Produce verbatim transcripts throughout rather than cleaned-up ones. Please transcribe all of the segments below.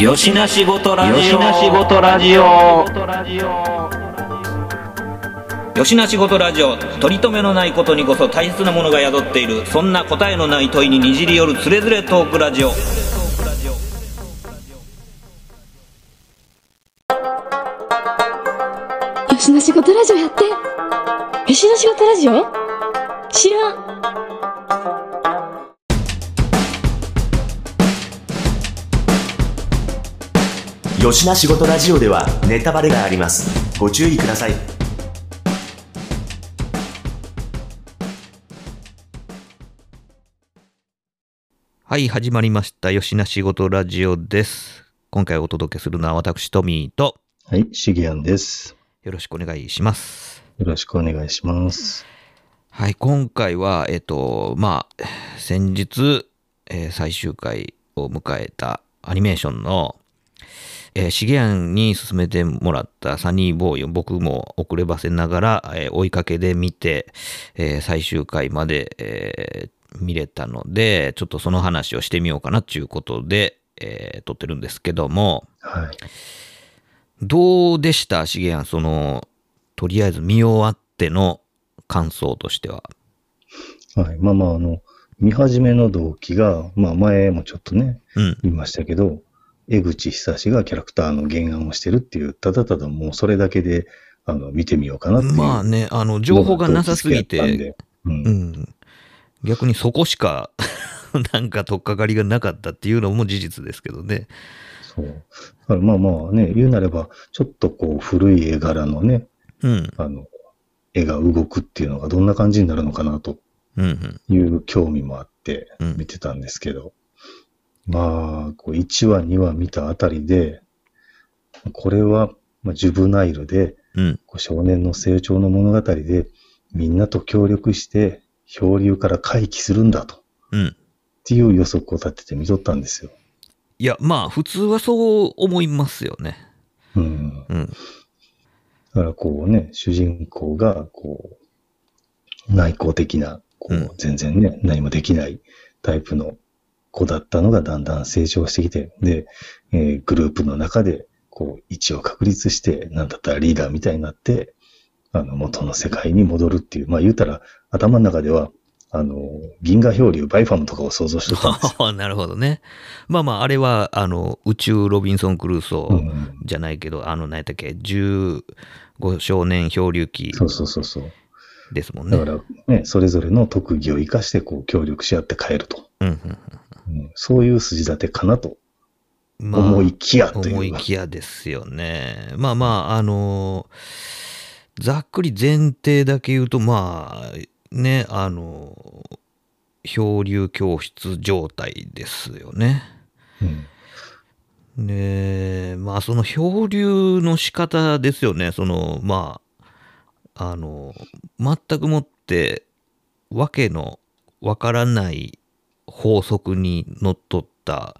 よしなしごとラジオ、よしなしごとラジオ、よしなしごとラジオ。取り留めのないことにこそ大切なものが宿っている、そんな答えのない問いににじり寄るつれづれトークラジオ。よしなしごとラジオやって。よしなしごとラジオ知らん。よしなしごとラジオではネタバレがあります。ご注意ください。はい、始まりました。よしなしごとラジオです。今回お届けするのは私トミーと、はい、しげやんです。よろしくお願いします。よろしくお願いします。はい、今回はえっとまあ先日、えー、最終回を迎えたアニメーションのシゲアンに勧めてもらったサニーボーイを僕も遅ればせながら、えー、追いかけで見て、えー、最終回まで、えー、見れたので、ちょっとその話をしてみようかなということで、えー、撮ってるんですけども、はい、どうでしたシゲアン、そのとりあえず見終わっての感想としては。はい、まあまあ、あの見始めの動機が、まあ、前もちょっとね、うん、言いましたけど、江口久がキャラクターの原案をしてるっていう、ただただもうそれだけであの見てみようかなっていう。まあね、あの情報がなさすぎて、うんうん、逆にそこしかなんか取っかかりがなかったっていうのも事実ですけどね。そうだからまあまあね、言うなればちょっとこう古い絵柄のね、うん、あの絵が動くっていうのがどんな感じになるのかなという興味もあって見てたんですけど、うんうん、まあ、こういちわ、にわ見たあたりで、これはジュブナイルで、うん、少年の成長の物語で、みんなと協力して漂流から回帰するんだと、うん、っていう予測を立てて見とったんですよ。いや、まあ、普通はそう思いますよね。うん。うん、だからこうね、主人公がこう内向的な、こう全然ね、うん、何もできないタイプの子だったのがだんだん成長してきて、で、えー、グループの中でこう位置を確立して、なんだったらリーダーみたいになって、あの元の世界に戻るっていう、まあ言うたら頭の中では、あの、銀河漂流バイファムとかを想像してたんですよ。なるほどね。まあまあ、あれは、あの、宇宙ロビンソン・クルーソーじゃないけど、うん、あの、何やったっけ、じゅうごしょうねん漂流記。そうそうそうそう。ですもんね。だから、ね、それぞれの特技を生かして、こう、協力し合って帰ると。うんうんうん、そういう筋立てかなと思いきやという、まあ、思いきやですよね。まあまあ、あのー、ざっくり前提だけ言うと、まあね、あのー、漂流教室状態ですよね。うん、で、まあその漂流の仕方ですよね。そのまああのー、全くもってわけのわからない法則にのっとった、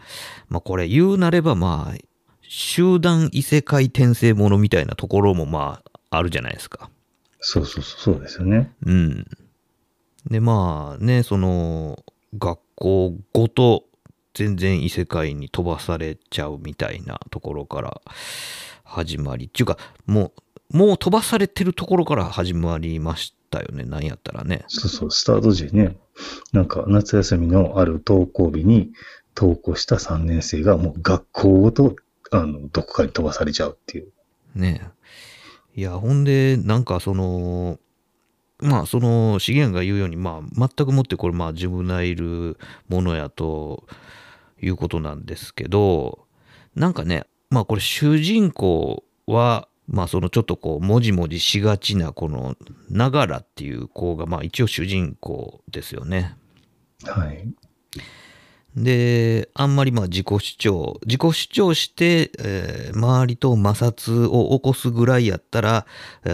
まあ、これ言うなれば、まあ集団異世界転生ものみたいなところもまああるじゃないですか。そうそうそう、そうですよね。うん。でまあね、その学校ごと全然異世界に飛ばされちゃうみたいなところから始まりっていうか、もうもう飛ばされてるところから始まりました。だよね、何やったらね。そうそう、スタート時ね、なんか夏休みのある登校日に登校したさんねん生がもう学校ごとあのどこかに飛ばされちゃうっていうね。いや、ほんでなんかそのまあその資源が言うように、まあ全くもってこれまあジュブナイルものやということなんですけど、なんかね、まあこれ主人公はまあそのちょっとこうもじもじしがちなこのながらっていう子がまあ一応主人公ですよね。はい。で、あんまりまあ自己主張自己主張して、えー、周りと摩擦を起こすぐらいやったら、え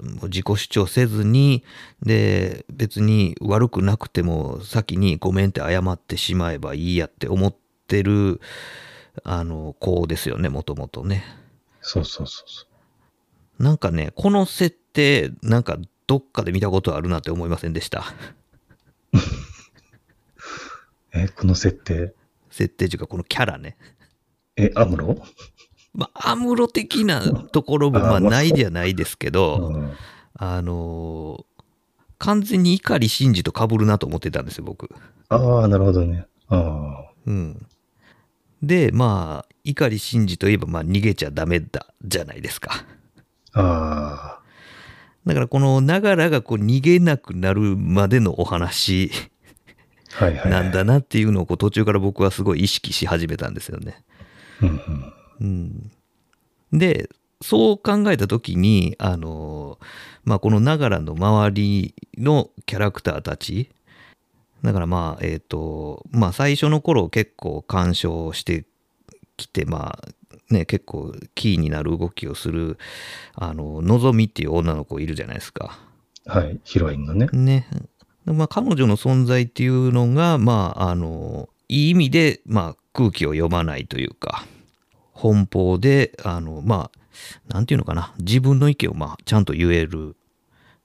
ー、自己主張せずに、で別に悪くなくても先にごめんって謝ってしまえばいいやって思ってるあの子ですよね、もともとね。そうそうそうそう。なんかね、この設定なんかどっかで見たことあるなって思いませんでしたえ、この設定設定というかこのキャラねえ、アムロ、まあ、アムロ的なところもまあないではないですけど、うん、あのー、完全に碇シンジと被るなと思ってたんですよ、僕。ああ、なるほどね。あ、うん、で、まあ、碇シンジといえば、まあ、逃げちゃダメだじゃないですか。ああ。だから、この長良がこう逃げなくなるまでのお話はいはい、はい、なんだなっていうのをこう途中から僕はすごい意識し始めたんですよね。うんうんうん、でそう考えた時に、あのーまあ、この長良の周りのキャラクターたちだから、まあえっとまあ最初の頃結構干渉してきて、まあね、結構キーになる動きをする、あののぞみっていう女の子いるじゃないですか。はい、ヒロインのね。ね、まあ、彼女の存在っていうのが、まあ、あのいい意味で、まあ、空気を読まないというか奔放で、あのまあなんていうのかな、自分の意見を、まあ、ちゃんと言える、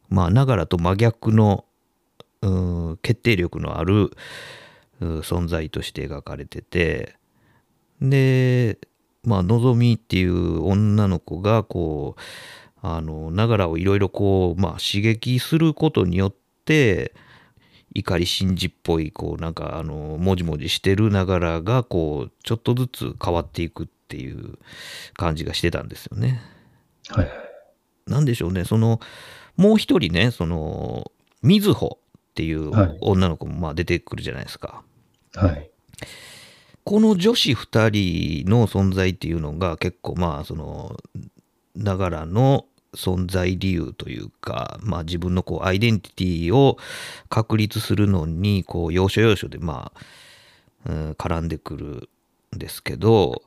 まあ、ながらと真逆のう決定力のある存在として描かれてて、で、まあ、のぞみっていう女の子がこうあのながらをいろいろこう、まあ、刺激することによって碇シンジっぽいこうなんかあのもじもじしてるながらがこうちょっとずつ変わっていくっていう感じがしてたんですよね。はい、なんでしょうね、そのもう一人ね、その瑞穂っていう女の子もまあ出てくるじゃないですか。はい、この女子ふたりの存在っていうのが結構まあそのながらの存在理由というか、まあ、自分のこうアイデンティティを確立するのにこう要所要所でまあ、うん、絡んでくるんですけど、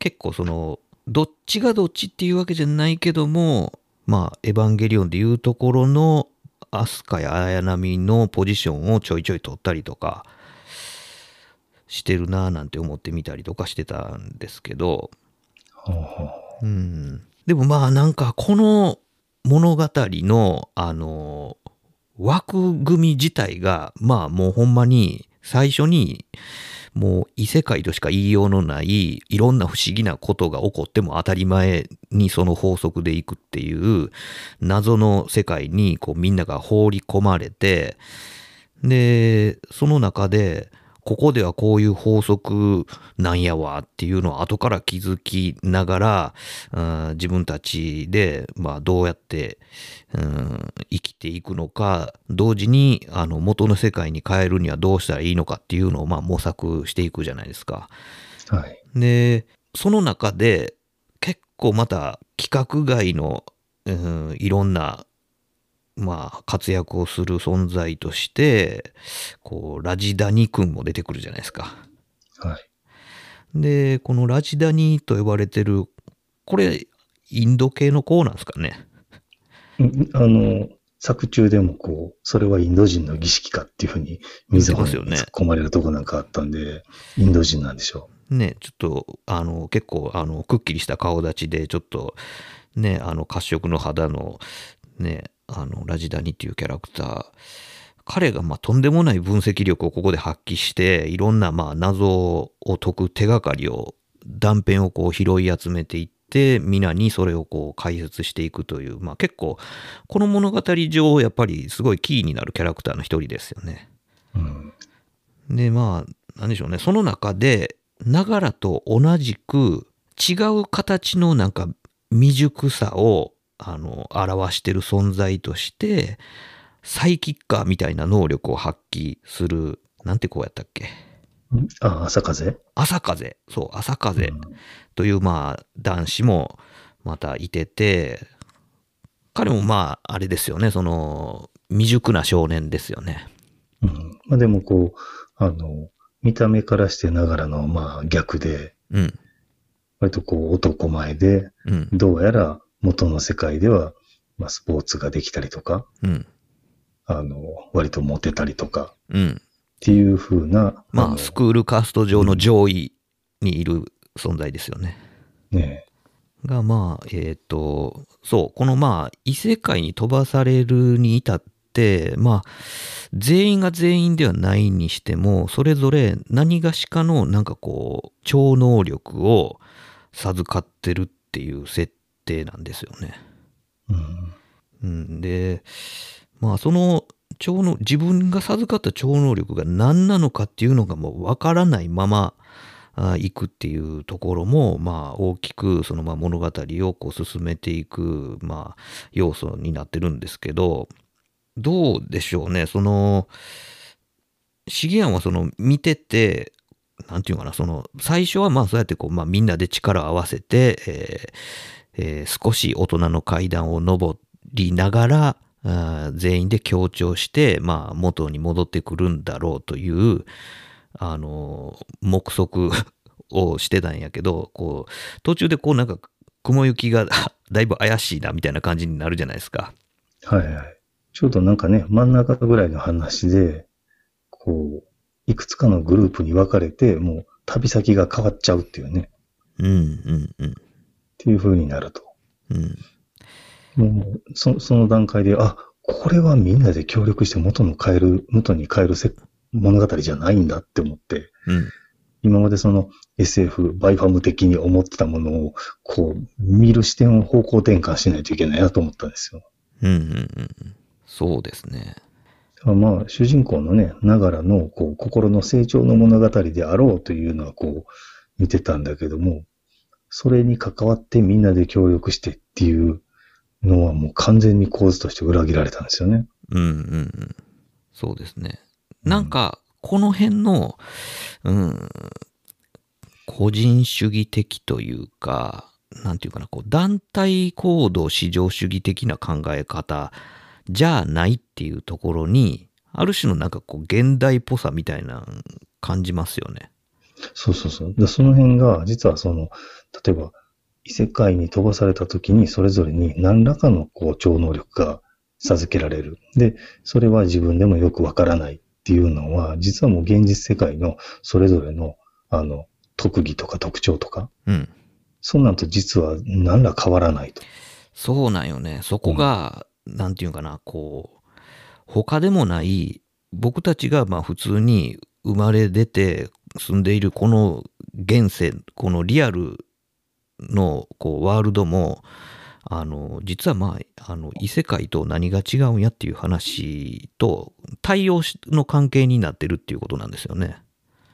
結構そのどっちがどっちっていうわけじゃないけども、まあエヴァンゲリオンでいうところのアスカや綾波のポジションをちょいちょい取ったりとかしてるななんて思ってみたりとかしてたんですけど、うん。でもまあなんかこの物語のあの枠組み自体がまあもうほんまに最初にもう異世界としか言いようのないいろんな不思議なことが起こっても当たり前にその法則でいくっていう謎の世界にこうみんなが放り込まれて、でその中でここではこういう法則なんやわっていうのを後から気づきながら、うん、自分たちで、まあ、どうやって、うん、生きていくのか、同時にあの元の世界に変えるにはどうしたらいいのかっていうのを、まあ、模索していくじゃないですか。はい、でその中で結構また規格外の、うん、いろんなまあ、活躍をする存在としてこうラジダニ君も出てくるじゃないですか。はい、でこのラジダニと呼ばれてる、これインド系の子なんですかね。あの作中でもこうそれはインド人の儀式かっていうふうに水を突っ込まれるとこなんかあったんで、インド人なんでしょうね。ちょっとあの結構あのくっきりした顔立ちでちょっとね、あの褐色の肌のね、あのラジダニっていうキャラクター、彼がまあとんでもない分析力をここで発揮して、いろんなまあ謎を解く手がかりを、断片をこう拾い集めていって皆にそれをこう解説していくという、まあ、結構この物語上やっぱりすごいキーになるキャラクターの一人ですよね。うん、でまあ何でしょうね、その中でながらと同じく違う形のなんか未熟さをあの表してる存在としてサイキッカーみたいな能力を発揮する、なんてこうやったっけ、あ、朝風朝風そう朝風という、まあ男子もまたいてて、彼もまああれですよね、その未熟な少年ですよね。うん、まあ、でもこうあの見た目からしてながらのまあ逆で、うん、割とこう男前で、うん、どうやら元の世界では、まあ、スポーツができたりとか、うん、あの割とモテたりとか、うん、っていう風な、まあ、スクールカースト上の上位にいる存在ですよね。ねえがまあえっ、ー、とそうこのまあ異世界に飛ばされるに至っって、まあ、全員が全員ではないにしても、それぞれ何がしかのなんかこう、超能力を授かってるっていう設定なんですよね。うんうん、で、まあその超の、自分が授かった超能力が何なのかっていうのがもう分からないまま行くっていうところも、まあ大きくそのまあ物語をこう進めていく、まあ要素になってるんですけど、どうでしょうね。そのシゲアンはその見てて、なんていうかな、その最初はまあそうやってこう、まあみんなで力を合わせて、えーえー、少し大人の階段を上りながら、全員で協調して、まあ、元に戻ってくるんだろうという、あの、目測をしてたんやけど、こう、途中でこうなんか、雲行きがだいぶ怪しいなみたいな感じになるじゃないですか。はいはい。ちょうどなんかね、真ん中ぐらいの話で、こう、いくつかのグループに分かれて、もう旅先が変わっちゃうっていうね。うんうんうん。っていう風になると。うん。もう そ, その段階で、あ、これはみんなで協力して元の変える、元に変えるせ物語じゃないんだって思って、うん、今までその エスエフ、バイファム的に思ってたものを、こう、見る視点を方向転換しないといけないなと思ったんですよ。うんうんうん。そうですね。まあ、主人公のね、ながらのこう心の成長の物語であろうというのは、こう、見てたんだけども、それに関わってみんなで協力してっていう、のはもう完全に構図として裏切られたんですよね。うんうんうん。そうですね。なんか、この辺の、うん、個人主義的というか、なんていうかな、こう、団体行動至上主義的な考え方じゃないっていうところに、ある種のなんかこう、現代っぽさみたいな感じますよね。そうそうそう。で、その辺が、実はその、例えば、異世界に飛ばされた時にそれぞれに何らかのこう超能力が授けられる。で、それは自分でもよくわからないっていうのは、実はもう現実世界のそれぞれのあの特技とか特徴とか、うん、そんなんと実は何ら変わらないと。そうなんよね。そこが、うん、なんていうかな、こう他でもない僕たちがまあ普通に生まれ出て住んでいるこの現世、このリアルのこうワールドもあの実は、まあ、あの異世界と何が違うんやっていう話と対応の関係になってるっていうことなんですよね。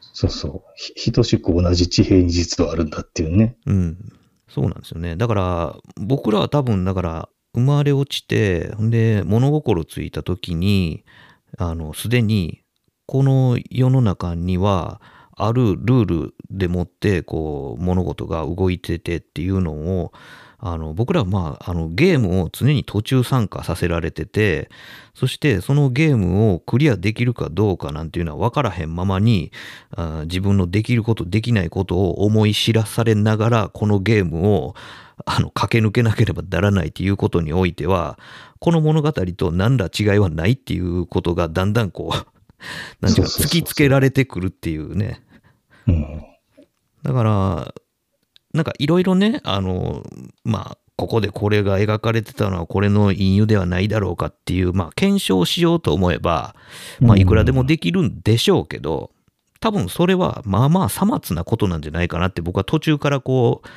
そうそう、等しく同じ地平に実はあるんだっていうね。うん、そうなんですよね。だから僕らは多分だから生まれ落ちてで物心ついた時にあのすでにこの世の中にはあるルールでもってこう物事が動いててっていうのをあの僕らは、まあ、あのゲームを常に途中参加させられてて、そしてそのゲームをクリアできるかどうかなんていうのは分からへんままにあ自分のできることできないことを思い知らされながらこのゲームをあの駆け抜けなければならないっていうことにおいてはこの物語と何ら違いはないっていうことがだんだんこうなんていうか突きつけられてくるっていうね。うん、だからなんかいろいろねあのまあここでこれが描かれてたのはこれの隠喩ではないだろうかっていうまあ検証しようと思えばまあいくらでもできるんでしょうけど、多分それはまあまあさまつなことなんじゃないかなって僕は途中からこう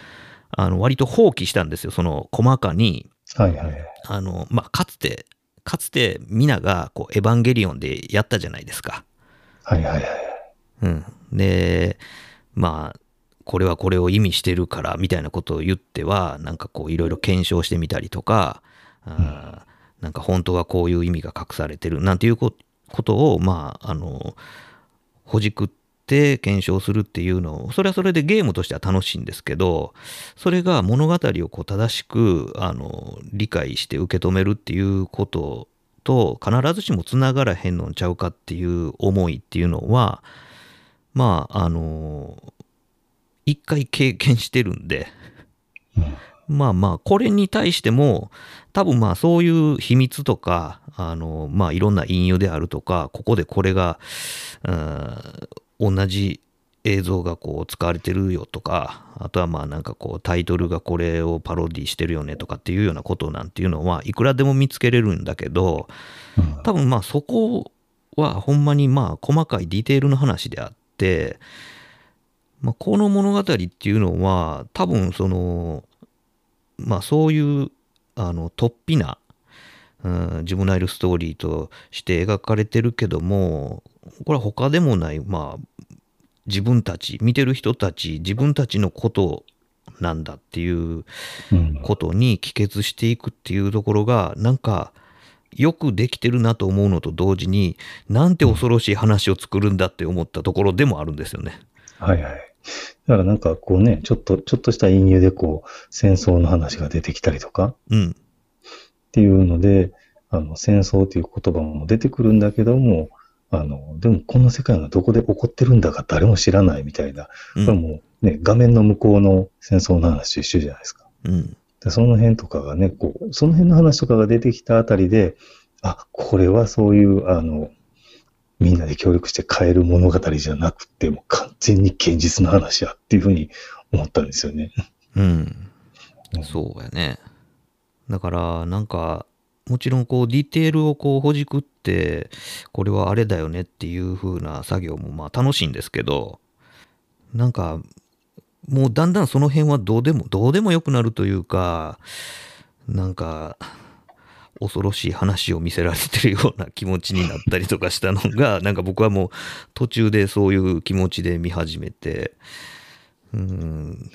あの割と放棄したんですよ、その細かに。はいはい、あのまあかつてかつてミナがこうエヴァンゲリオンでやったじゃないですか。はいはいはい。うん。で、まあ、これはこれを意味してるからみたいなことを言っては、なんかこういろいろ検証してみたりとか、あ、うん、なんか本当はこういう意味が隠されてるなんていうことを、まあ、あの、ほじくって検証するっていうのを、それはそれでゲームとしては楽しいんですけど、それが物語をこう正しく、あの、理解して受け止めるっていうことと、必ずしもつながらへんのんちゃうかっていう思いっていうのは、まああの一回経験してるんで、うん、まあまあこれに対しても多分まあそういう秘密とかあのまあいろんな隠喩であるとかここでこれが同じ映像がこう使われてるよとか、あとはまあなんかこうタイトルがこれをパロディしてるよねとかっていうようなことなんていうのはいくらでも見つけれるんだけど、多分まあそこはほんまにまあ細かいディテールの話であって、まあ、この物語っていうのは多分そのまあそういうあの突飛な、うん、ジュブナイルストーリーとして描かれてるけども、これは他でもないまあ自分たち見てる人たち自分たちのことなんだっていうことに帰結していくっていうところがなんかよくできてるなと思うのと同時に、なんて恐ろしい話を作るんだって思ったところでもあるんですよね。はいはい。だからなんかこうね、ちょっとちょっとした引入でこう戦争の話が出てきたりとか、うん、っていうのであの戦争という言葉も出てくるんだけども、あのでもこの世界がどこで起こってるんだか誰も知らないみたいな、うん、これもう、ね、画面の向こうの戦争の話と一緒じゃないですか、うん、でその辺とかがねこうその辺の話とかが出てきたあたりで、あこれはそういうあのみんなで協力して変える物語じゃなくてもう完全に現実の話やっていうふうに思ったんですよね。うん、うん、そうやね。だからなんかもちろんこうディテールをこうほじくってこれはあれだよねっていう風な作業もまあ楽しいんですけど、なんかもうだんだんその辺はどうでもどうでもよくなるというか、なんか恐ろしい話を見せられてるような気持ちになったりとかしたのがなんか僕はもう途中でそういう気持ちで見始めて、うーん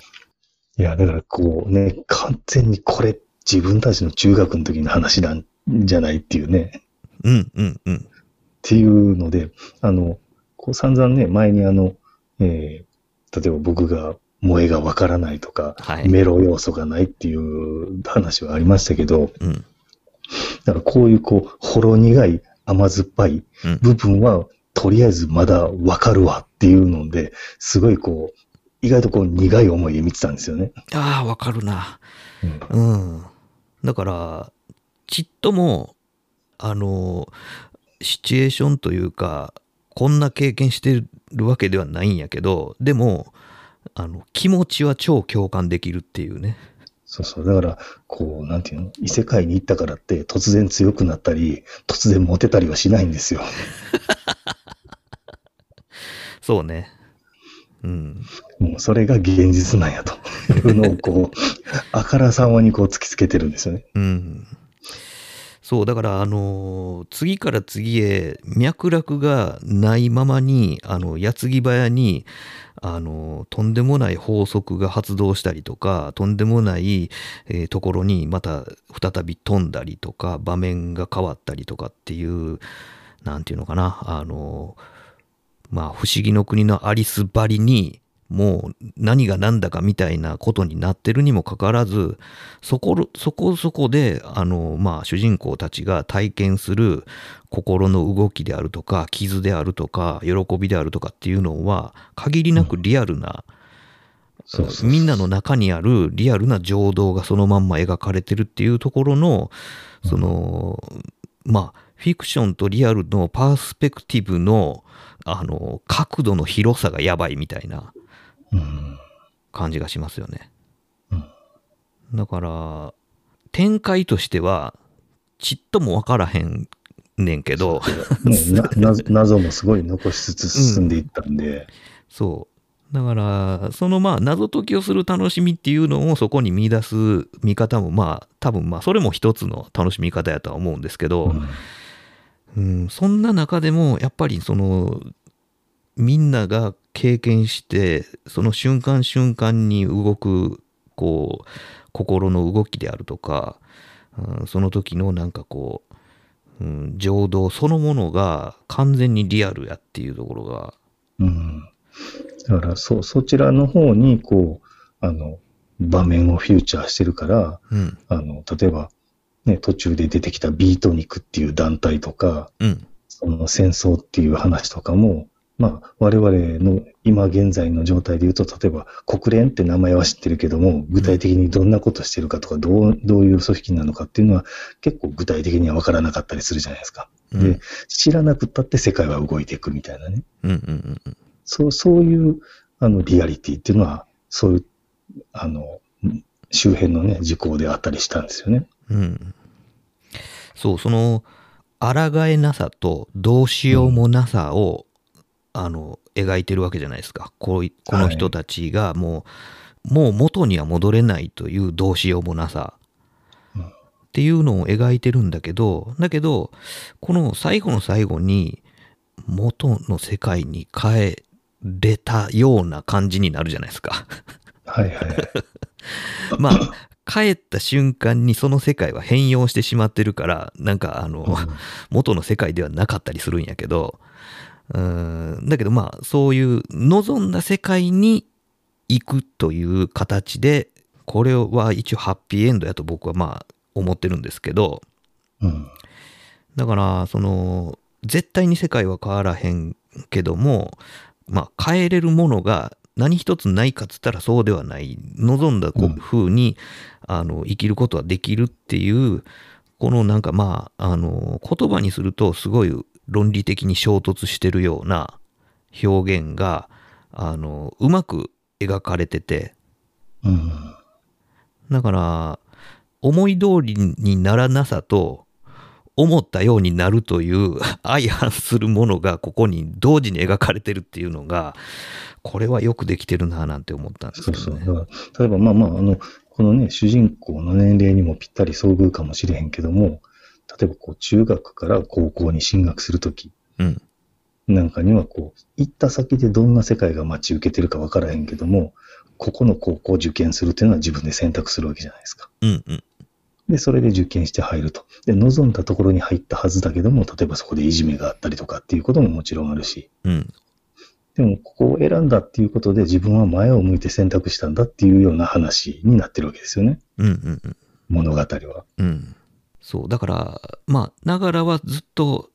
いやだからこうね完全にこれ自分たちの中学の時の話なんじゃないっていうね。うんうんうん。っていうので、あの、こう散々ね、前にあの、えー、例えば僕が萌えがわからないとか、はい、メロ要素がないっていう話はありましたけど、うん、だからこういうこう、ほろ苦い甘酸っぱい部分は、うん、とりあえずまだわかるわっていうので、すごいこう、意外とこう苦い思いで見てたんですよね。ああ、わかるな。うん。うんだからちっともあのシチュエーションというかこんな経験してるわけではないんやけど、でもあの気持ちは超共感できるっていうね。そうそう、だからこうなんていうの、異世界に行ったからって突然強くなったり突然モテたりはしないんですよ。そうね。うん、もうそれが現実なんやというのをこうあからさまにこう突きつけてるんですよね。うん、そうだからあの次から次へ脈絡がないままにあの矢継ぎ早にあのとんでもない法則が発動したりとか、とんでもない、えー、ところにまた再び飛んだりとか場面が変わったりとかっていうなんていうのかなあの。まあ、不思議の国のアリスばりにもう何が何だかみたいなことになってるにもかかわらず、そこそこそこであの、まあ、主人公たちが体験する心の動きであるとか傷であるとか喜びであるとかっていうのは限りなくリアルな、うん、みんなの中にあるリアルな情動がそのまんま描かれてるっていうところのそのまあフィクションとリアルのパースペクティブのあの角度の広さがやばいみたいな感じがしますよね。うんうん、だから展開としてはちっとも分からへんねんけどな謎もすごい残しつつ進んでいったんで、うん、そうだからそのまあ謎解きをする楽しみっていうのをそこに見出す見方もまあ多分まあそれも一つの楽しみ方やとは思うんですけど、うんうん、そんな中でもやっぱりそのみんなが経験してその瞬間瞬間に動くこう心の動きであるとか、うん、その時のなんかこう、うん、情動そのものが完全にリアルやっていうところが、うん、だから そ, そちらの方にこうあの場面をフューチャーしてるから、うん、あの例えばね、途中で出てきたビートニクっていう団体とか、うん、その戦争っていう話とかも、まあ、我々の今現在の状態でいうと例えば国連って名前は知ってるけども具体的にどんなことしてるかとかどう、どういう組織なのかっていうのは結構具体的には分からなかったりするじゃないですか、うん、で知らなくったって世界は動いていくみたいなね、うんうんうん、そう、そういうあのリアリティっていうのは、そういうあの周辺のね時効であったりしたんですよね。うん、そう、その抗えなさとどうしようもなさを、うん、あの描いてるわけじゃないですか。こう、この人たちがもう、はい、もう元には戻れないというどうしようもなさっていうのを描いてるんだけど、だけどこの最後の最後に元の世界に帰れたような感じになるじゃないですか。はいはいはい。まあ帰った瞬間にその世界は変容してしまってるから、なんかあの、うん、元の世界ではなかったりするんやけど、うーん、だけどまあそういう望んだ世界に行くという形で、これは一応ハッピーエンドやと僕はまあ思ってるんですけど、うん、だからその絶対に世界は変わらへんけども、まあ変えれるものが何一つないかっつったらそうではない、望んだ風に、うん、あの生きることはできるっていう、このなんかまああの言葉にするとすごい論理的に衝突してるような表現があのうまく描かれてて、うん、だから思い通りにならなさと思ったようになるという相反するものがここに同時に描かれてるっていうのが、これはよくできてるななんて思ったんですけどね。そうそう。だから例えばまあまあ、あのこのね主人公の年齢にもぴったり遭遇かもしれへんけども、例えばこう中学から高校に進学するときなんかにはこう行った先でどんな世界が待ち受けてるか分からへんけども、ここの高校を受験するっていうのは自分で選択するわけじゃないですか。うんうん。でそれで受験して入ると、で望んだところに入ったはずだけども、例えばそこでいじめがあったりとかっていうことももちろんあるし、うん、でもここを選んだっていうことで自分は前を向いて選択したんだっていうような話になってるわけですよね、うんうんうん、物語は、うん、そうだからまあながらはずっと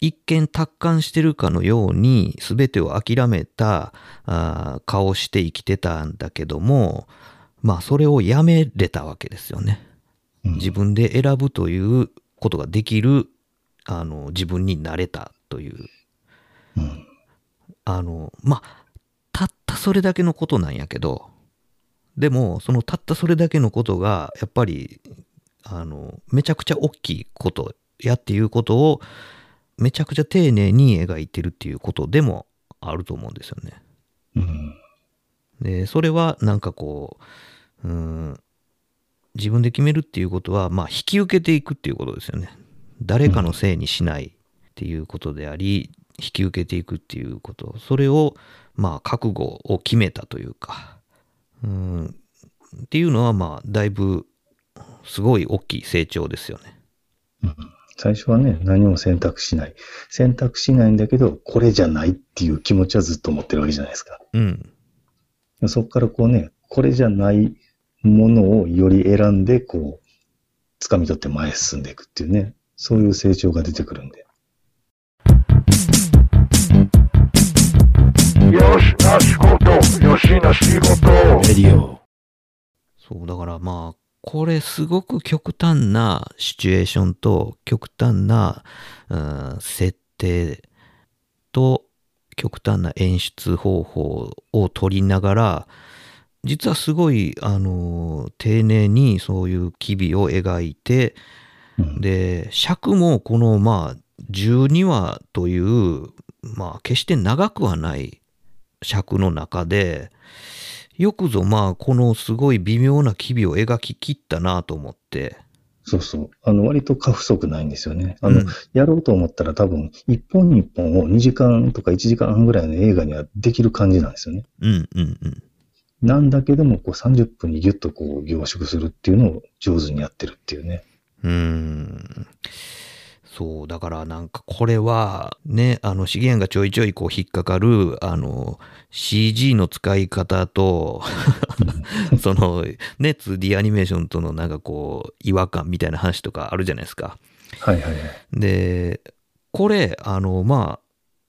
一見達観してるかのように全てを諦めたあ顔して生きてたんだけども、まあそれをやめれたわけですよね。自分で選ぶということができるあの自分になれたという、うん、あのまあたったそれだけのことなんやけど、でもそのたったそれだけのことがやっぱりあのめちゃくちゃ大きいことやっていうことをめちゃくちゃ丁寧に描いてるっていうことでもあると思うんですよね、うん、でそれはなんかこう、うん自分で決めるっていうことは、まあ、引き受けていくっていうことですよね。誰かのせいにしないっていうことであり、うん、引き受けていくっていうこと、それを、まあ、覚悟を決めたというか、うん、っていうのは、まあ、だいぶ、すごい大きい成長ですよね、うん。最初はね、何も選択しない。選択しないんだけど、これじゃないっていう気持ちはずっと持ってるわけじゃないですか。うん。そこからこうね、これじゃないものをより選んでこう掴み取って前へ進んでいくっていうね、そういう成長が出てくるんで、よしな仕事よしな仕事、そうだからまあこれすごく極端なシチュエーションと極端な、うん、設定と極端な演出方法を取りながら、実はすごい、あのー、丁寧にそういう機微を描いて、うん、で尺もこのまあじゅうにわという、まあ、決して長くはない尺の中でよくぞまあこのすごい微妙な機微を描き切ったなと思って、そうそう、あの割と過不足ないんですよね。あの、うん、やろうと思ったら多分一本一本をにじかんとかいちじかんはんぐらいの映画にはできる感じなんですよね。うんうんうん。なんだけども、こうさんじゅっぷんにギュッとこう凝縮するっていうのを上手にやってるっていうね。うーん。そう、だからなんかこれはね、あの資源がちょいちょいこう引っかかる、あの シージー の使い方と、そのね、ツーディー アニメーションとのなんかこう違和感みたいな話とかあるじゃないですか。はいはいはい。で、これ、あの、まあ、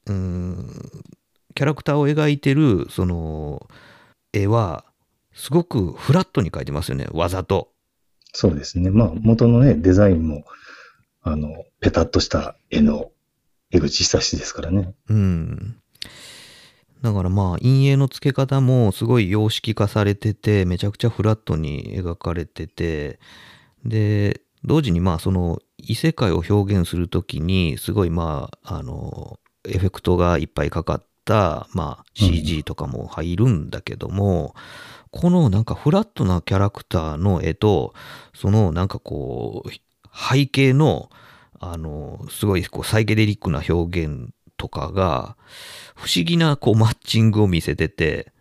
うーん、キャラクターを描いてる、その、絵はすごくフラットに描いてますよね、わざと。そうですね。まあ元のねデザインもあのペタッとした絵の江口久志ですからね。うん。だからまあ陰影の付け方もすごい様式化されてて、めちゃくちゃフラットに描かれてて、で同時にまあその異世界を表現するときにすごいまああのエフェクトがいっぱいかかったまあ シージー とかも入るんだけども、うん、このなんかフラットなキャラクターの絵とそのなんかこう背景のあのすごいこうサイケデリックな表現とかが不思議なこうマッチングを見せてて、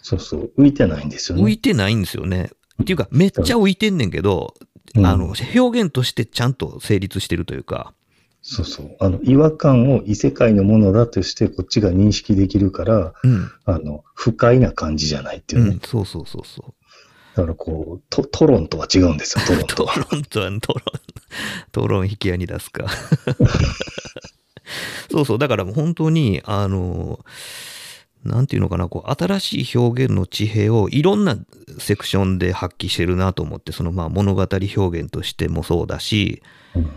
そうそう浮いてないんですよね。浮いてないんですよね。っていうかめっちゃ浮いてんねんけど、うん、あの表現としてちゃんと成立してるというか、そうそうあの違和感を異世界のものだとしてこっちが認識できるから、うん、あの不快な感じじゃないっていうね、うん、そうそうそうそう。だからこう ト, トロンとは違うんですよ。トロンとはトロンとはトロントロン引き合いに出すかそうそう、だからもう本当にあのなんていうのかな、こう新しい表現の地平をいろんなセクションで発揮してるなと思って、そのまあ物語表現としてもそうだし、うん、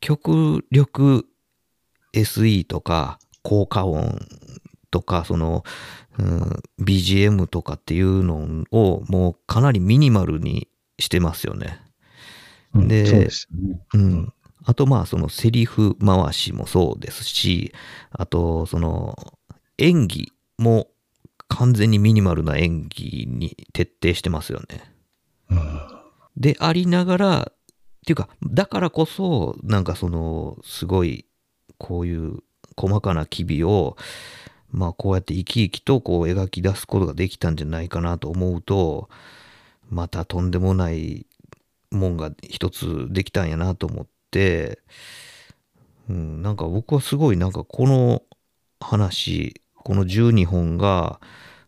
極力 エスイー とか効果音とかその、うん、ビージーエム とかっていうのをもうかなりミニマルにしてますよね。で、うん、そうですね。うん。あとまあそのセリフ回しもそうですし、あとその演技も完全にミニマルな演技に徹底してますよね。うん、でありながらっていうか、だからこそなんかそのすごいこういう細かな機微をまあこうやって生き生きとこう描き出すことができたんじゃないかなと思うと、またとんでもないもんが一つできたんやなと思って、うん、なんか僕はすごいなんかこの話、このじゅうにほんが、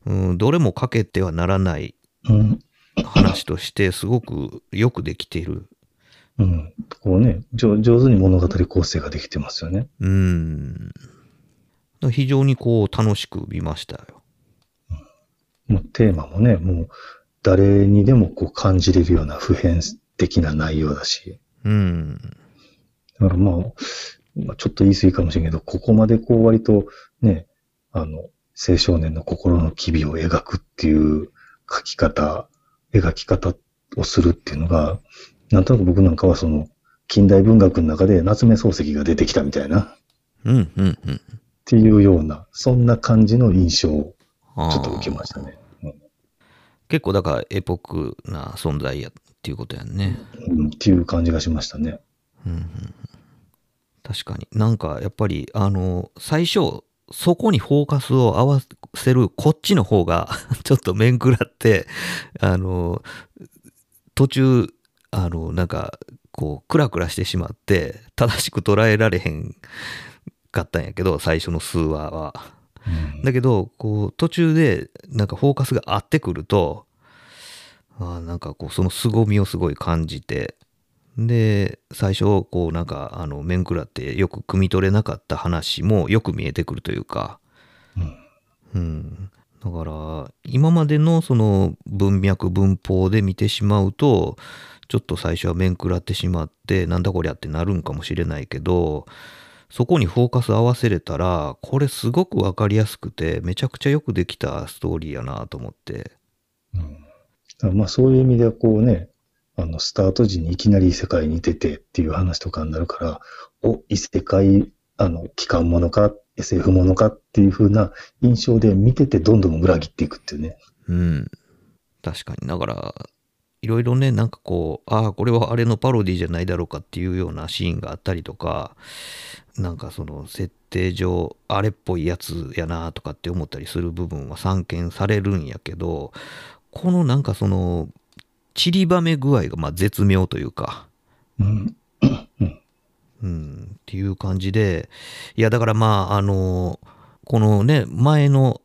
うん、どれもかけてはならない話としてすごくよくできている。うん、こうね、上手に物語構成ができてますよね。うん。非常にこう楽しく見ましたよ。もうテーマもね、もう誰にでもこう感じれるような普遍的な内容だし、うん、だからまあ、まあ、ちょっと言い過ぎかもしれんけど、ここまでこう割とね、あの青少年の心の機微を描くっていう描き方、描き方をするっていうのが、なんとなく僕なんかはその近代文学の中で夏目漱石が出てきたみたいな、うんうんうん、っていうようなそんな感じの印象をちょっと受けましたね。結構だからエポックな存在やっていうことやんね、うん、っていう感じがしましたね、うんうん、確かになんかやっぱりあの最初そこにフォーカスを合わせるこっちの方がちょっと面食らって、あの途中あのなんかこうクラクラしてしまって正しく捉えられへんかったんやけど、最初の数話はだけどこう途中でなんかフォーカスが合ってくると、あなんかこうその凄みをすごい感じて、で最初こうなんかあの面食らってよく汲み取れなかった話もよく見えてくるというか、うん、だから今までのその文脈文法で見てしまうとちょっと最初は面食らってしまってなんだこりゃってなるんかもしれないけど、そこにフォーカス合わせれたら、これすごくわかりやすくて、めちゃくちゃよくできたストーリーやなと思って。うん、まあそういう意味ではこうね、あのスタート時にいきなり異世界に出てっていう話とかになるから、お、異世界、あの、機関ものか エスエフ ものかっていう風な印象で見ててどんどん裏切っていくっていうね。うん。確かに。だから、いろいろね、なんかこう、ああ、これはあれのパロディじゃないだろうかっていうようなシーンがあったりとか、なんかその設定上あれっぽいやつやなとかって思ったりする部分は散見されるんやけど、このなんかその散りばめ具合がまあ絶妙というか、うん、うん、っていう感じで、いやだからまああのこのね前の、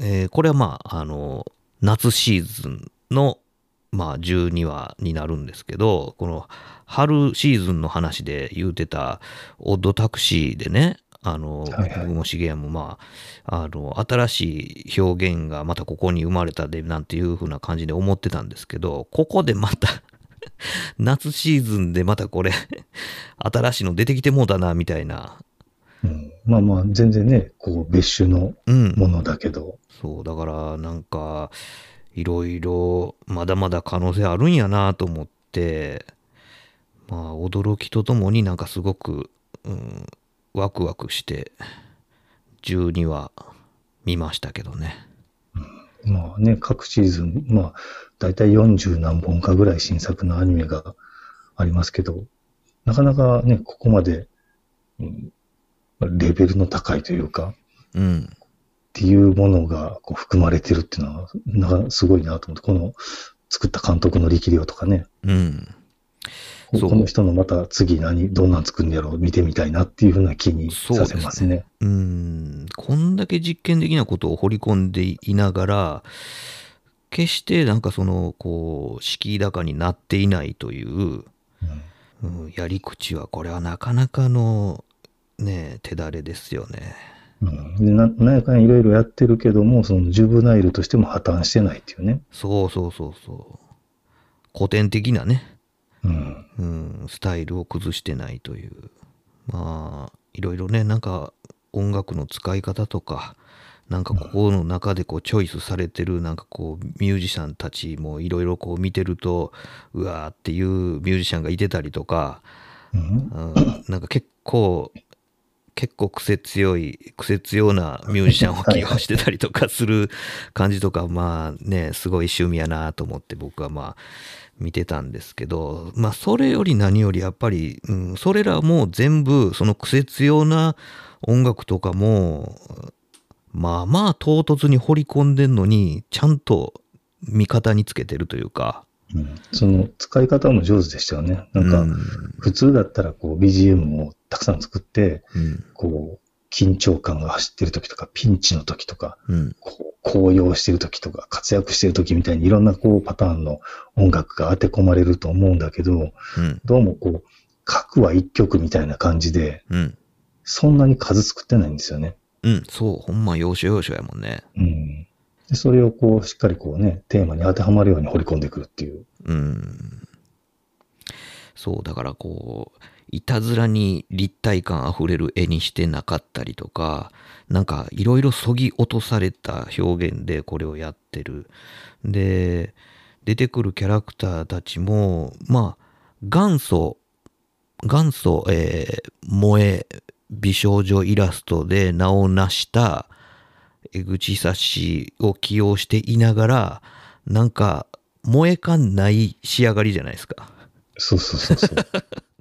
えー、これはまああの夏シーズンのまあじゅうにわになるんですけど、この春シーズンの話で言うてたオッドタクシーでね、あの、はいはい、僕も茂谷もまあ、あの、新しい表現がまたここに生まれたで、なんていう風な感じで思ってたんですけど、ここでまた、夏シーズンでまたこれ、新しいの出てきてもうだな、みたいな、うん、まあまあ全然ねこう別種のものだけど、うん、そうだからなんかいろいろまだまだ可能性あるんやなと思って、まあ、驚きとともになんかすごく、うん、ワクワクしてじゅうにわ見ましたけどね。うん、まあね各シーズンまあだいたいよんじゅうなんぼんかぐらい新作のアニメがありますけど、なかなかねここまで、うん、レベルの高いというか、うん、っていうものがこう含まれてるっていうのはなんかすごいなと思って、この作った監督の力量とかね、うん、そうこの人のまた次何どんなん作るんやろう見てみたいなっていうふうな気にさせますね。そうですね。うん、こんだけ実験的なことを掘り込んでいながら決してなんかそのこう敷居高になっていないという、うんうん、やり口はこれはなかなかのね手だれですよね。うん、な何やかんいろいろやってるけどもそのジュブナイルとしても破綻してないっていうね。そうそうそうそう古典的なね、うんうん、スタイルを崩してないという、まあいろいろねなんか音楽の使い方とかなんかここの中でこうチョイスされてるなんかこうミュージシャンたちもいろいろこう見てるとうわーっていうミュージシャンがいてたりとか、うんうん、なんか結構結構癖強い癖強なミュージシャンを起用してたりとかする感じとかまあねすごい趣味やなと思って僕はまあ見てたんですけど、まあそれより何よりやっぱり、うん、それらも全部その癖強な音楽とかもまあまあ唐突に掘り込んでんのにちゃんと味方につけてるというか、うん、その使い方も上手でしたよね。なんか普通だったらこう ビージーエム をたくさん作って、うん、こう緊張感が走ってる時とかピンチの時とか、うん、こう高揚してる時とか活躍してる時みたいにいろんなこうパターンの音楽が当て込まれると思うんだけど、うん、どうもこう核は一曲みたいな感じで、うん、そんなに数作ってないんですよね。うん、そうほんま要所要所やもんね。うんそれをこうしっかりこうねテーマに当てはまるように掘り込んでくるっていう。うん。そうだからこういたずらに立体感あふれる絵にしてなかったりとか、なんかいろいろそぎ落とされた表現でこれをやってる。で出てくるキャラクターたちもまあ元祖元祖、えー、萌え美少女イラストで名を成した。江口久志を起用していながらなんか萌え感ない仕上がりじゃないですか。そうそうそうそう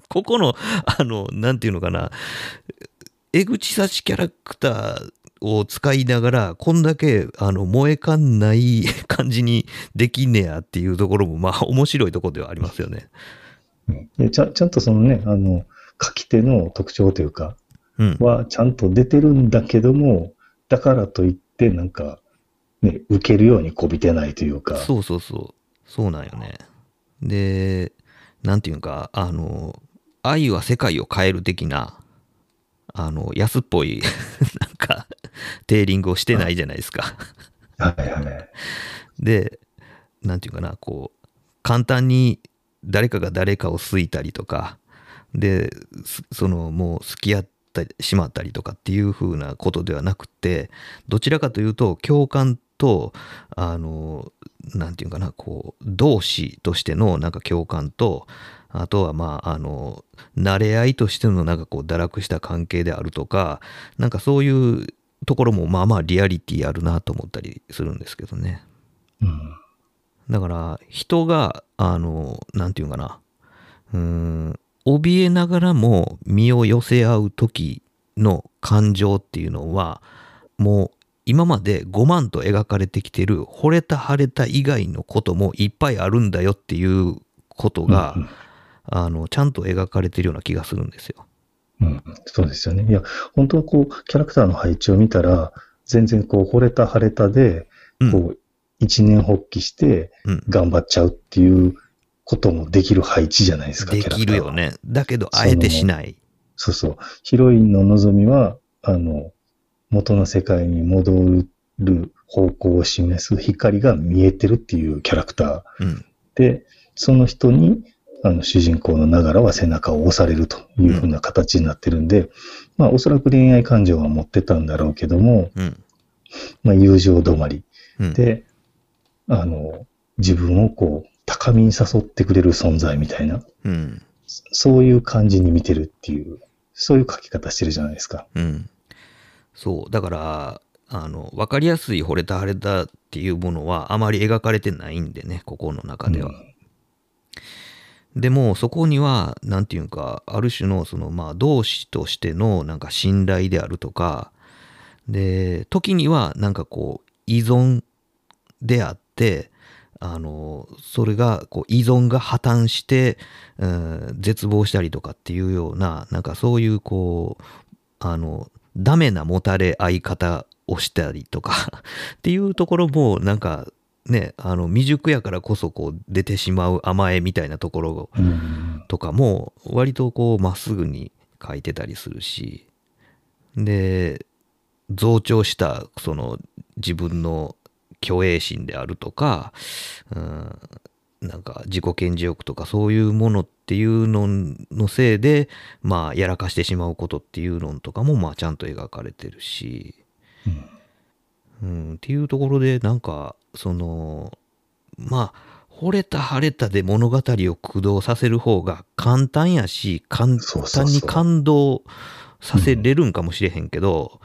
ここのあのなんていうのかな江口久志キャラクターを使いながらこんだけあの萌え感ない感じにできんねやっていうところもまあ面白いところではありますよね。うん、ちゃ、ちゃんとそのねあの書き手の特徴というかはちゃんと出てるんだけども、うんだからといってなんかね受けるようにこびてないというか。そうそうそうそうなんよね。でなんていうかあの愛は世界を変える的なあの安っぽいなんかテーリングをしてないじゃないですか。はいはいはい。でなんていうかなこう簡単に誰かが誰かを好いたりとかでそのもう好き合ってしまったりとかっていう風なことではなくて、どちらかというと共感とあのなんていうかなこう同志としてのなんか共感とあとはまああの慣れ合いとしてのなんかこう堕落した関係であるとかなんかそういうところもまあまあリアリティあるなと思ったりするんですけどね。うん、だから人があのなんていうかなうーん怯えながらも身を寄せ合う時の感情っていうのはもう今までごまんと描かれてきてる惚れた晴れた以外のこともいっぱいあるんだよっていうことが、うんうん、あのちゃんと描かれてるような気がするんですよ。うん、そうですよね。いや本当はこうキャラクターの配置を見たら全然こう惚れた晴れたでこう一念発起して頑張っちゃうっていう、うんうんこともできる配置じゃないですか。できるよね。だけど、あえてしない。そうそう。ヒロインの望みは、あの、元の世界に戻る方向を示す光が見えてるっていうキャラクター。うん、で、その人に、あの主人公の長良は背中を押されるというふうな形になってるんで、うん、まあおそらく恋愛感情は持ってたんだろうけども、うん、まあ友情止まり、うん、で、あの、自分をこう高みに誘ってくれる存在みたいな、うん、そういう感じに見てるっていう、そういう書き方してるじゃないですか。うん、そう、だから、あの分かりやすい惚れた腫れたっていうものはあまり描かれてないんでね、ここの中では。うん、でもそこには何て言うか、ある種のそのまあ同志としてのなんか信頼であるとかで、時にはなんかこう依存であって、あのそれがこう依存が破綻して、うん、絶望したりとかっていうような、なんかそういうこうあのダメなもたれ合い方をしたりとかっていうところもなんかね、あの未熟やからこそこう出てしまう甘えみたいなところとかも割とこうまっすぐに書いてたりするし、で増長したその自分の虚栄心であるとか、うん、なんか自己顕示欲とかそういうものっていうののせいでまあやらかしてしまうことっていうのとかもまあちゃんと描かれてるし。うんうん、っていうところでなんかそのまあ惚れた腫れたで物語を駆動させる方が簡単やし、簡単に感動させれるんかもしれへんけど、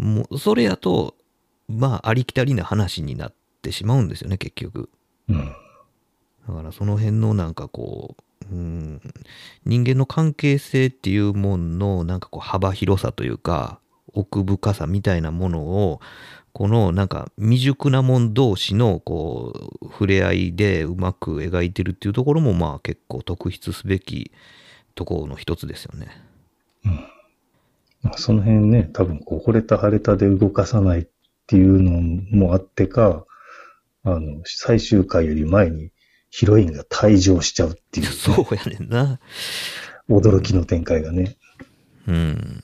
そうそうそう、うん、もうそれやとまあありきたりな話になってしまうんですよね結局、うん、だからその辺のなんかこう、うん、人間の関係性っていうもののなんかこう幅広さというか奥深さみたいなものをこのなんか未熟なもん同士のこう触れ合いでうまく描いてるっていうところもまあ結構特筆すべきところの一つですよね。うん、まあ、その辺ね、多分こう惚れた腫れたで動かさないっていうのもあってか、あの最終回より前にヒロインが退場しちゃうっていう、ね、そうやねんな、驚きの展開がね。うん。うん、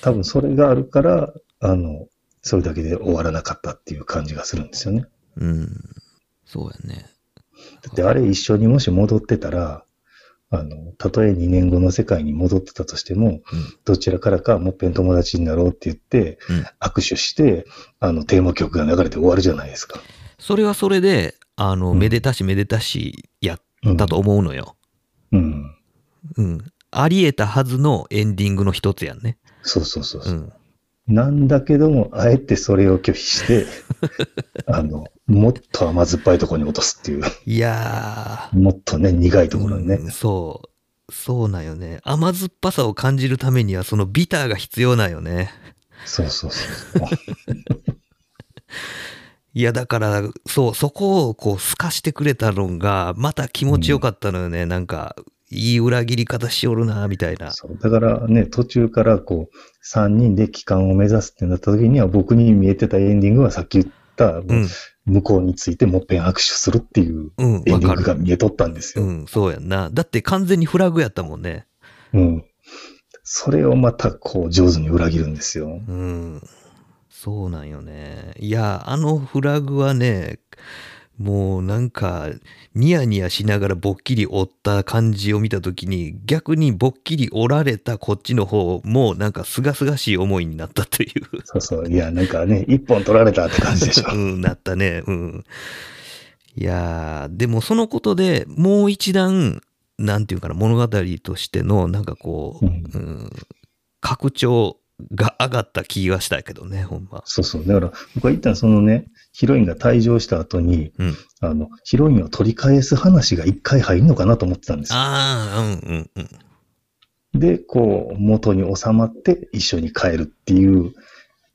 多分それがあるから、あの、それだけで終わらなかったっていう感じがするんですよね。うん。そうやね。だってあれ一緒にもし戻ってたら、あの、たとえにねんごの世界に戻ってたとしても、うん、どちらからかもっぺん友達になろうって言って、うん、握手して、あの、テーマ曲が流れて終わるじゃないですか。それはそれで、あの、うん、めでたしめでたしやったと思うのよ。うん。うん。うん、あり得たはずのエンディングの一つやんね。そうそうそうそう、うん、なんだけどもあえてそれを拒否してあのもっと甘酸っぱいところに落とすっていう、いやもっとね苦いところにね、うん、そうそうなんよね。甘酸っぱさを感じるためにはそのビターが必要なんよね。そうそうそういやだからそう、そこをこう透かしてくれたのがまた気持ちよかったのよね、うん、なんかいい裏切り方しおるなみたいな。そうだからね、途中からこうさんにんで帰還を目指すってなった時には僕に見えてたエンディングはさっき言った、うん、向こうについてもっぺん握手するっていうエンディングが見えとったんですよ。うん、うん、そうやんな。だって完全にフラグやったもんね。うん。それをまたこう上手に裏切るんですよ。うん。そうなんよね。いやあのフラグはね。もうなんかニヤニヤしながらぼっきり折った感じを見たときに、逆にぼっきり折られたこっちの方もなんかすがすがしい思いになったという。そうそう、いやなんかね一本取られたって感じでしょうん、なったね。うん、いやでもそのことでもう一段なんていうかな、物語としてのなんかこう、うんうん、拡張が上がった気がしたけどね、ほんま。そうそう。だから、僕は一旦そのね、ヒロインが退場した後に、うん、あの、ヒロインを取り返す話が一回入るのかなと思ってたんですよ。ああ、うんうんうん。で、こう、元に収まって一緒に帰るっていう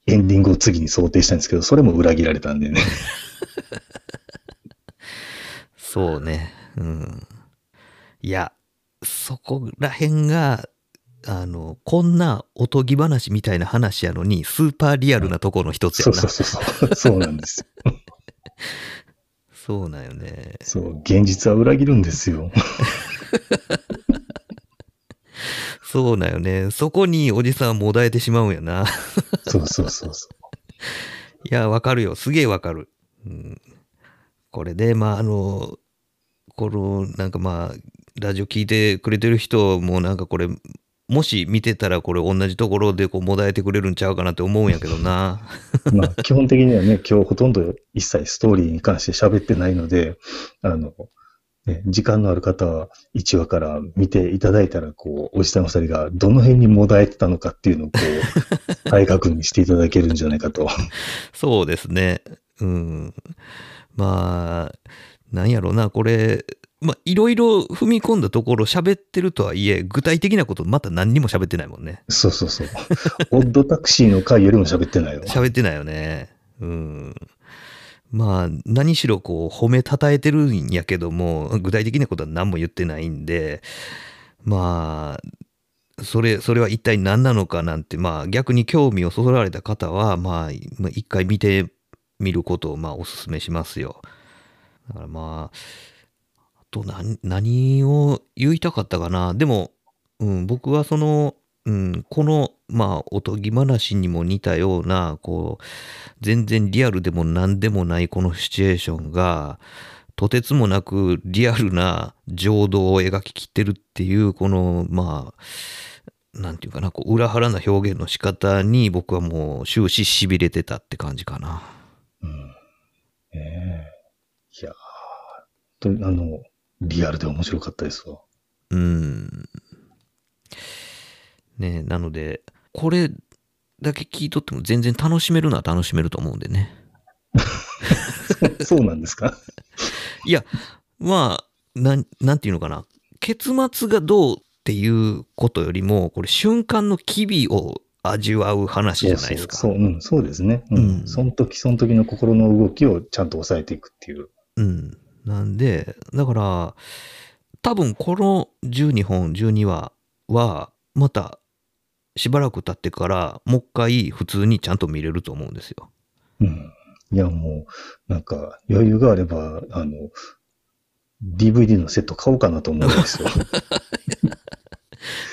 エンディングを次に想定したんですけど、それも裏切られたんでね。そうね。うん。いや、そこら辺が、あのこんなおとぎ話みたいな話やのにスーパーリアルなところの一つやな、うん、そうそうそうそうなんですよそうなんよね。そう、現実は裏切るんですよそうなんよね。そこにおじさんはもだえてしまうんやなそうそうそうそういやわかるよ、すげえわかる、うん、これでまああのころ、なんかまあ、ラジオ聞いてくれてる人もなんかこれ、もし見てたらこれ同じところでこうもだえてくれるんちゃうかなって思うんやけどな。まあ基本的にはね、今日ほとんど一切ストーリーに関して喋ってないので、あの、ね、時間のある方はいちわから見ていただいたら、こう、おじさんふたりがどの辺にもだえてたのかっていうのをこう、再確認していただけるんじゃないかと。そうですね。うん。まあ、なんやろうな、これ、まあ、いろいろ踏み込んだところ喋ってるとはいえ、具体的なことまた何にも喋ってないもんね。そうそうそう。オッドタクシーの回よりも喋ってないよ。喋ってないよね。うん。まあ、何しろこう、褒めたたえてるんやけども、具体的なことは何も言ってないんで、まあ、それ、それは一体何なのかなんて、まあ、逆に興味をそそられた方は、まあ、一回見てみることを、まあ、お勧めしますよ。だからまあ、何, 何を言いたかったかな。でも、うん、僕はその、うん、この、まあ、おとぎ話にも似たような、こう、全然リアルでも何でもないこのシチュエーションが、とてつもなくリアルな情動を描ききってるっていう、この、まあ、なんていうかな、こう裏腹な表現の仕方に僕はもう終始痺れてたって感じかな。うん。ええー。いやー、と、あの、リアルで面白かったですわ。うん。ねえ、なので、これだけ聞いとっても全然楽しめるのは楽しめると思うんでね。そうなんですか？いや、まあ、なん、なんていうのかな。結末がどうっていうことよりも、これ瞬間の機微を味わう話じゃないですか。そうそう、そう、うん、そうですね。うん。うん、その時その時の心の動きをちゃんと抑えていくっていう。うん。なんで、だから、多分このじゅうにほん、じゅうにわは、またしばらく経ってから、もう一回普通にちゃんと見れると思うんですよ。うん。いやもう、なんか余裕があれば、あの、ディーブイディー のセット買おうかなと思うんですよ。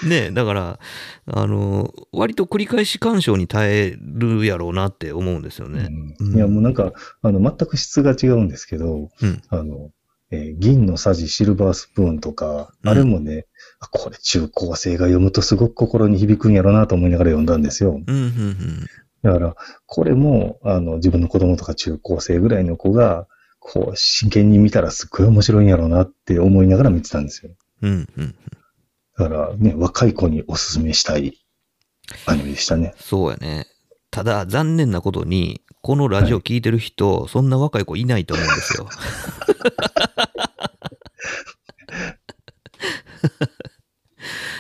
ねえ、だから、あの、割と繰り返し鑑賞に耐えるやろうなって思うんですよね。うん、いや、もうなんか、あの、全く質が違うんですけど、うん、あの、えー、銀のさじ、シルバースプーンとか、あれもね、うん、これ中高生が読むとすごく心に響くんやろうなと思いながら読んだんですよ。うんうんうん、だから、これも、あの、自分の子供とか中高生ぐらいの子が、こう、真剣に見たらすっごい面白いんやろうなって思いながら見てたんですよ。うんうん、だからね、若い子におすすめしたいアニメでしたね。そうやね。ただ、残念なことに、このラジオ聞いてる人、はい、そんな若い子いないと思うんですよ。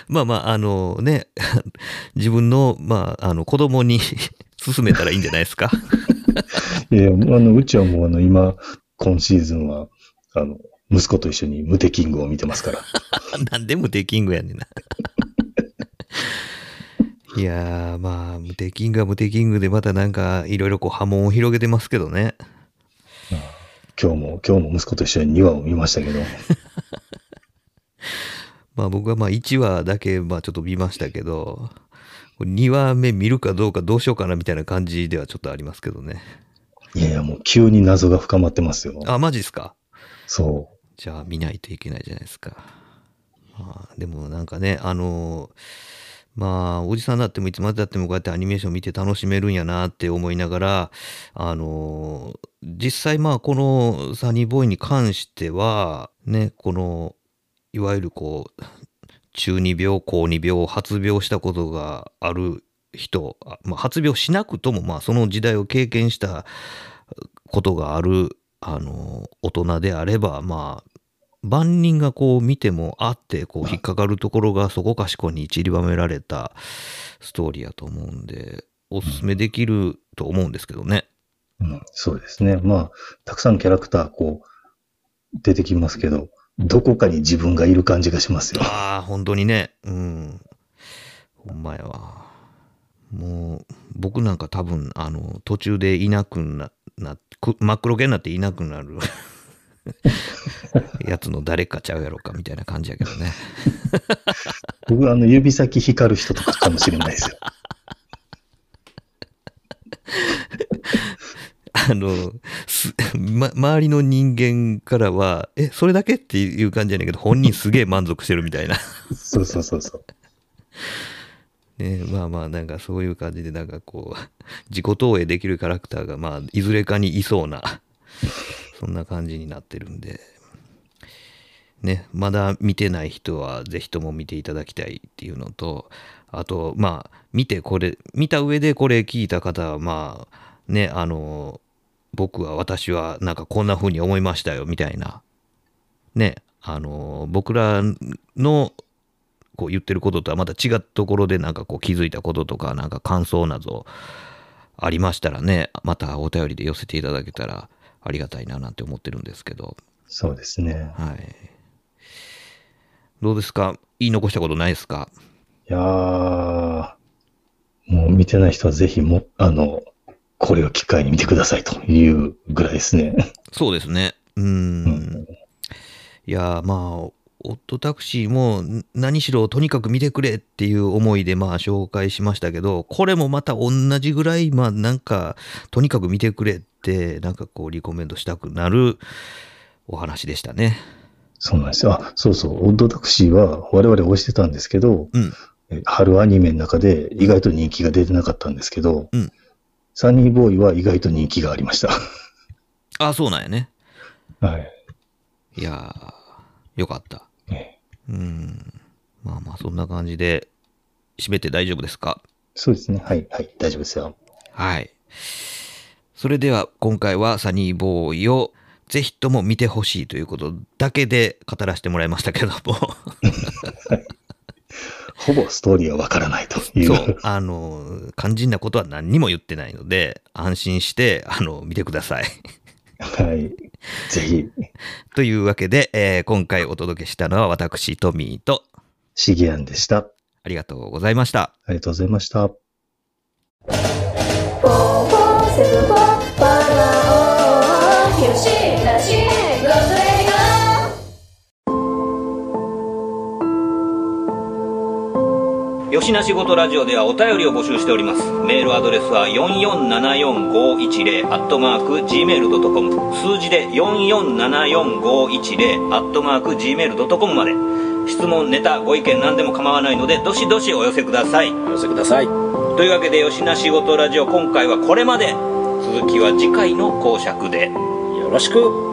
まあまあ、あのね、自分の、まあ、あの子供に勧めたらいいんじゃないですか。いや、あの、うちはもう、あの、今、今シーズンは、あの、息子と一緒にムテキングを見てますから。なんでムテキングやねんな。いやー、まあ、ムテキングはムテキングでまたなんかいろいろこう波紋を広げてますけどね。ああ、今日も、今日も息子と一緒ににわを見ましたけど。まあ僕はまあいちわだけまあちょっと見ましたけど、にわめ見るかどうかどうしようかなみたいな感じではちょっとありますけどね。いやいや、もう急に謎が深まってますよ。あ、マジですか？そう。じゃあ見ないといけないじゃないですか。まあ、でもなんかね、あのー、まあおじさんだってもいつまでだってもこうやってアニメーション見て楽しめるんやなって思いながら、あのー、実際まあこのサニーボーイに関してはね、このいわゆるこう中二病、高二病、発病したことがある人、まあ、発病しなくともまあその時代を経験したことがある、あの大人であれば、まあ万人がこう見てもあってこう引っかかるところがそこかしこに散りばめられたストーリーやと思うんで、おすすめできると思うんですけどね。うんうん、そうですね。まあたくさんキャラクターこう出てきますけど、どこかに自分がいる感じがしますよ。ああ、本当にね。うん。ほんまやわ。もう僕なんか多分あの途中でいなくなな真っ黒けになっていなくなるやつの誰かちゃうやろかみたいな感じやけどね。僕はあの指先光る人とかかもしれないですよ。あのす、ま、周りの人間からはえそれだけっていう感じじゃないけど本人すげえ満足してるみたいなそうそうそうそうね、まあまあなんかそういう感じでなんかこう自己投影できるキャラクターがまあいずれかにいそうなそんな感じになってるんでね、まだ見てない人はぜひとも見ていただきたいっていうのと、あとまあ見てこれ見た上でこれ聞いた方はまあね、あの僕は私はなんかこんな風に思いましたよみたいなね、あの僕らのこう言ってることとはまた違うところでなんかこう気づいたこととかなんか感想などありましたらね、またお便りで寄せていただけたらありがたいななんて思ってるんですけど。そうですね。はい。どうですか？言い残したことないですか？いやー、もう見てない人はぜひもあのこれを機会に見てくださいというぐらいですね。そうですね。うーん。うん、いやーまあ。オットタクシーも何しろとにかく見てくれっていう思いでまあ紹介しましたけど、これもまた同じぐらいまあなんかとにかく見てくれってなんかこうリコメンドしたくなるお話でしたね。そうなんですよ。あ、そうそう。オットタクシーは我々推してたんですけど、うん、春アニメの中で意外と人気が出てなかったんですけど、うん、サニーボーイは意外と人気がありました。ああ、そうなんやね。はい。いやー、よかった。うん、まあまあそんな感じで締めて大丈夫ですか？そうですね。はいはい、大丈夫ですよ。はい。それでは今回はサニーボーイをぜひとも見てほしいということだけで語らせてもらいましたけども、はい、ほぼストーリーはわからないというそう、あの肝心なことは何にも言ってないので安心してあの見てくださいはい。ぜひ。というわけで、えー、今回お届けしたのは私、トミーと、シゲアンでした。ありがとうございました。ありがとうございました。よしなしごとラジオではお便りを募集しております。メールアドレスは よんよんななよんごいちぜろ アットマーク ジーメール ドットコム 数字で よんよんななよんごいちぜろ アットマーク ジーメール ドットコム まで、質問ネタご意見何でも構わないのでどしどしお寄せください。お寄せください。というわけでよしなしごとラジオ今回はこれまで。続きは次回の講釈でよろしく。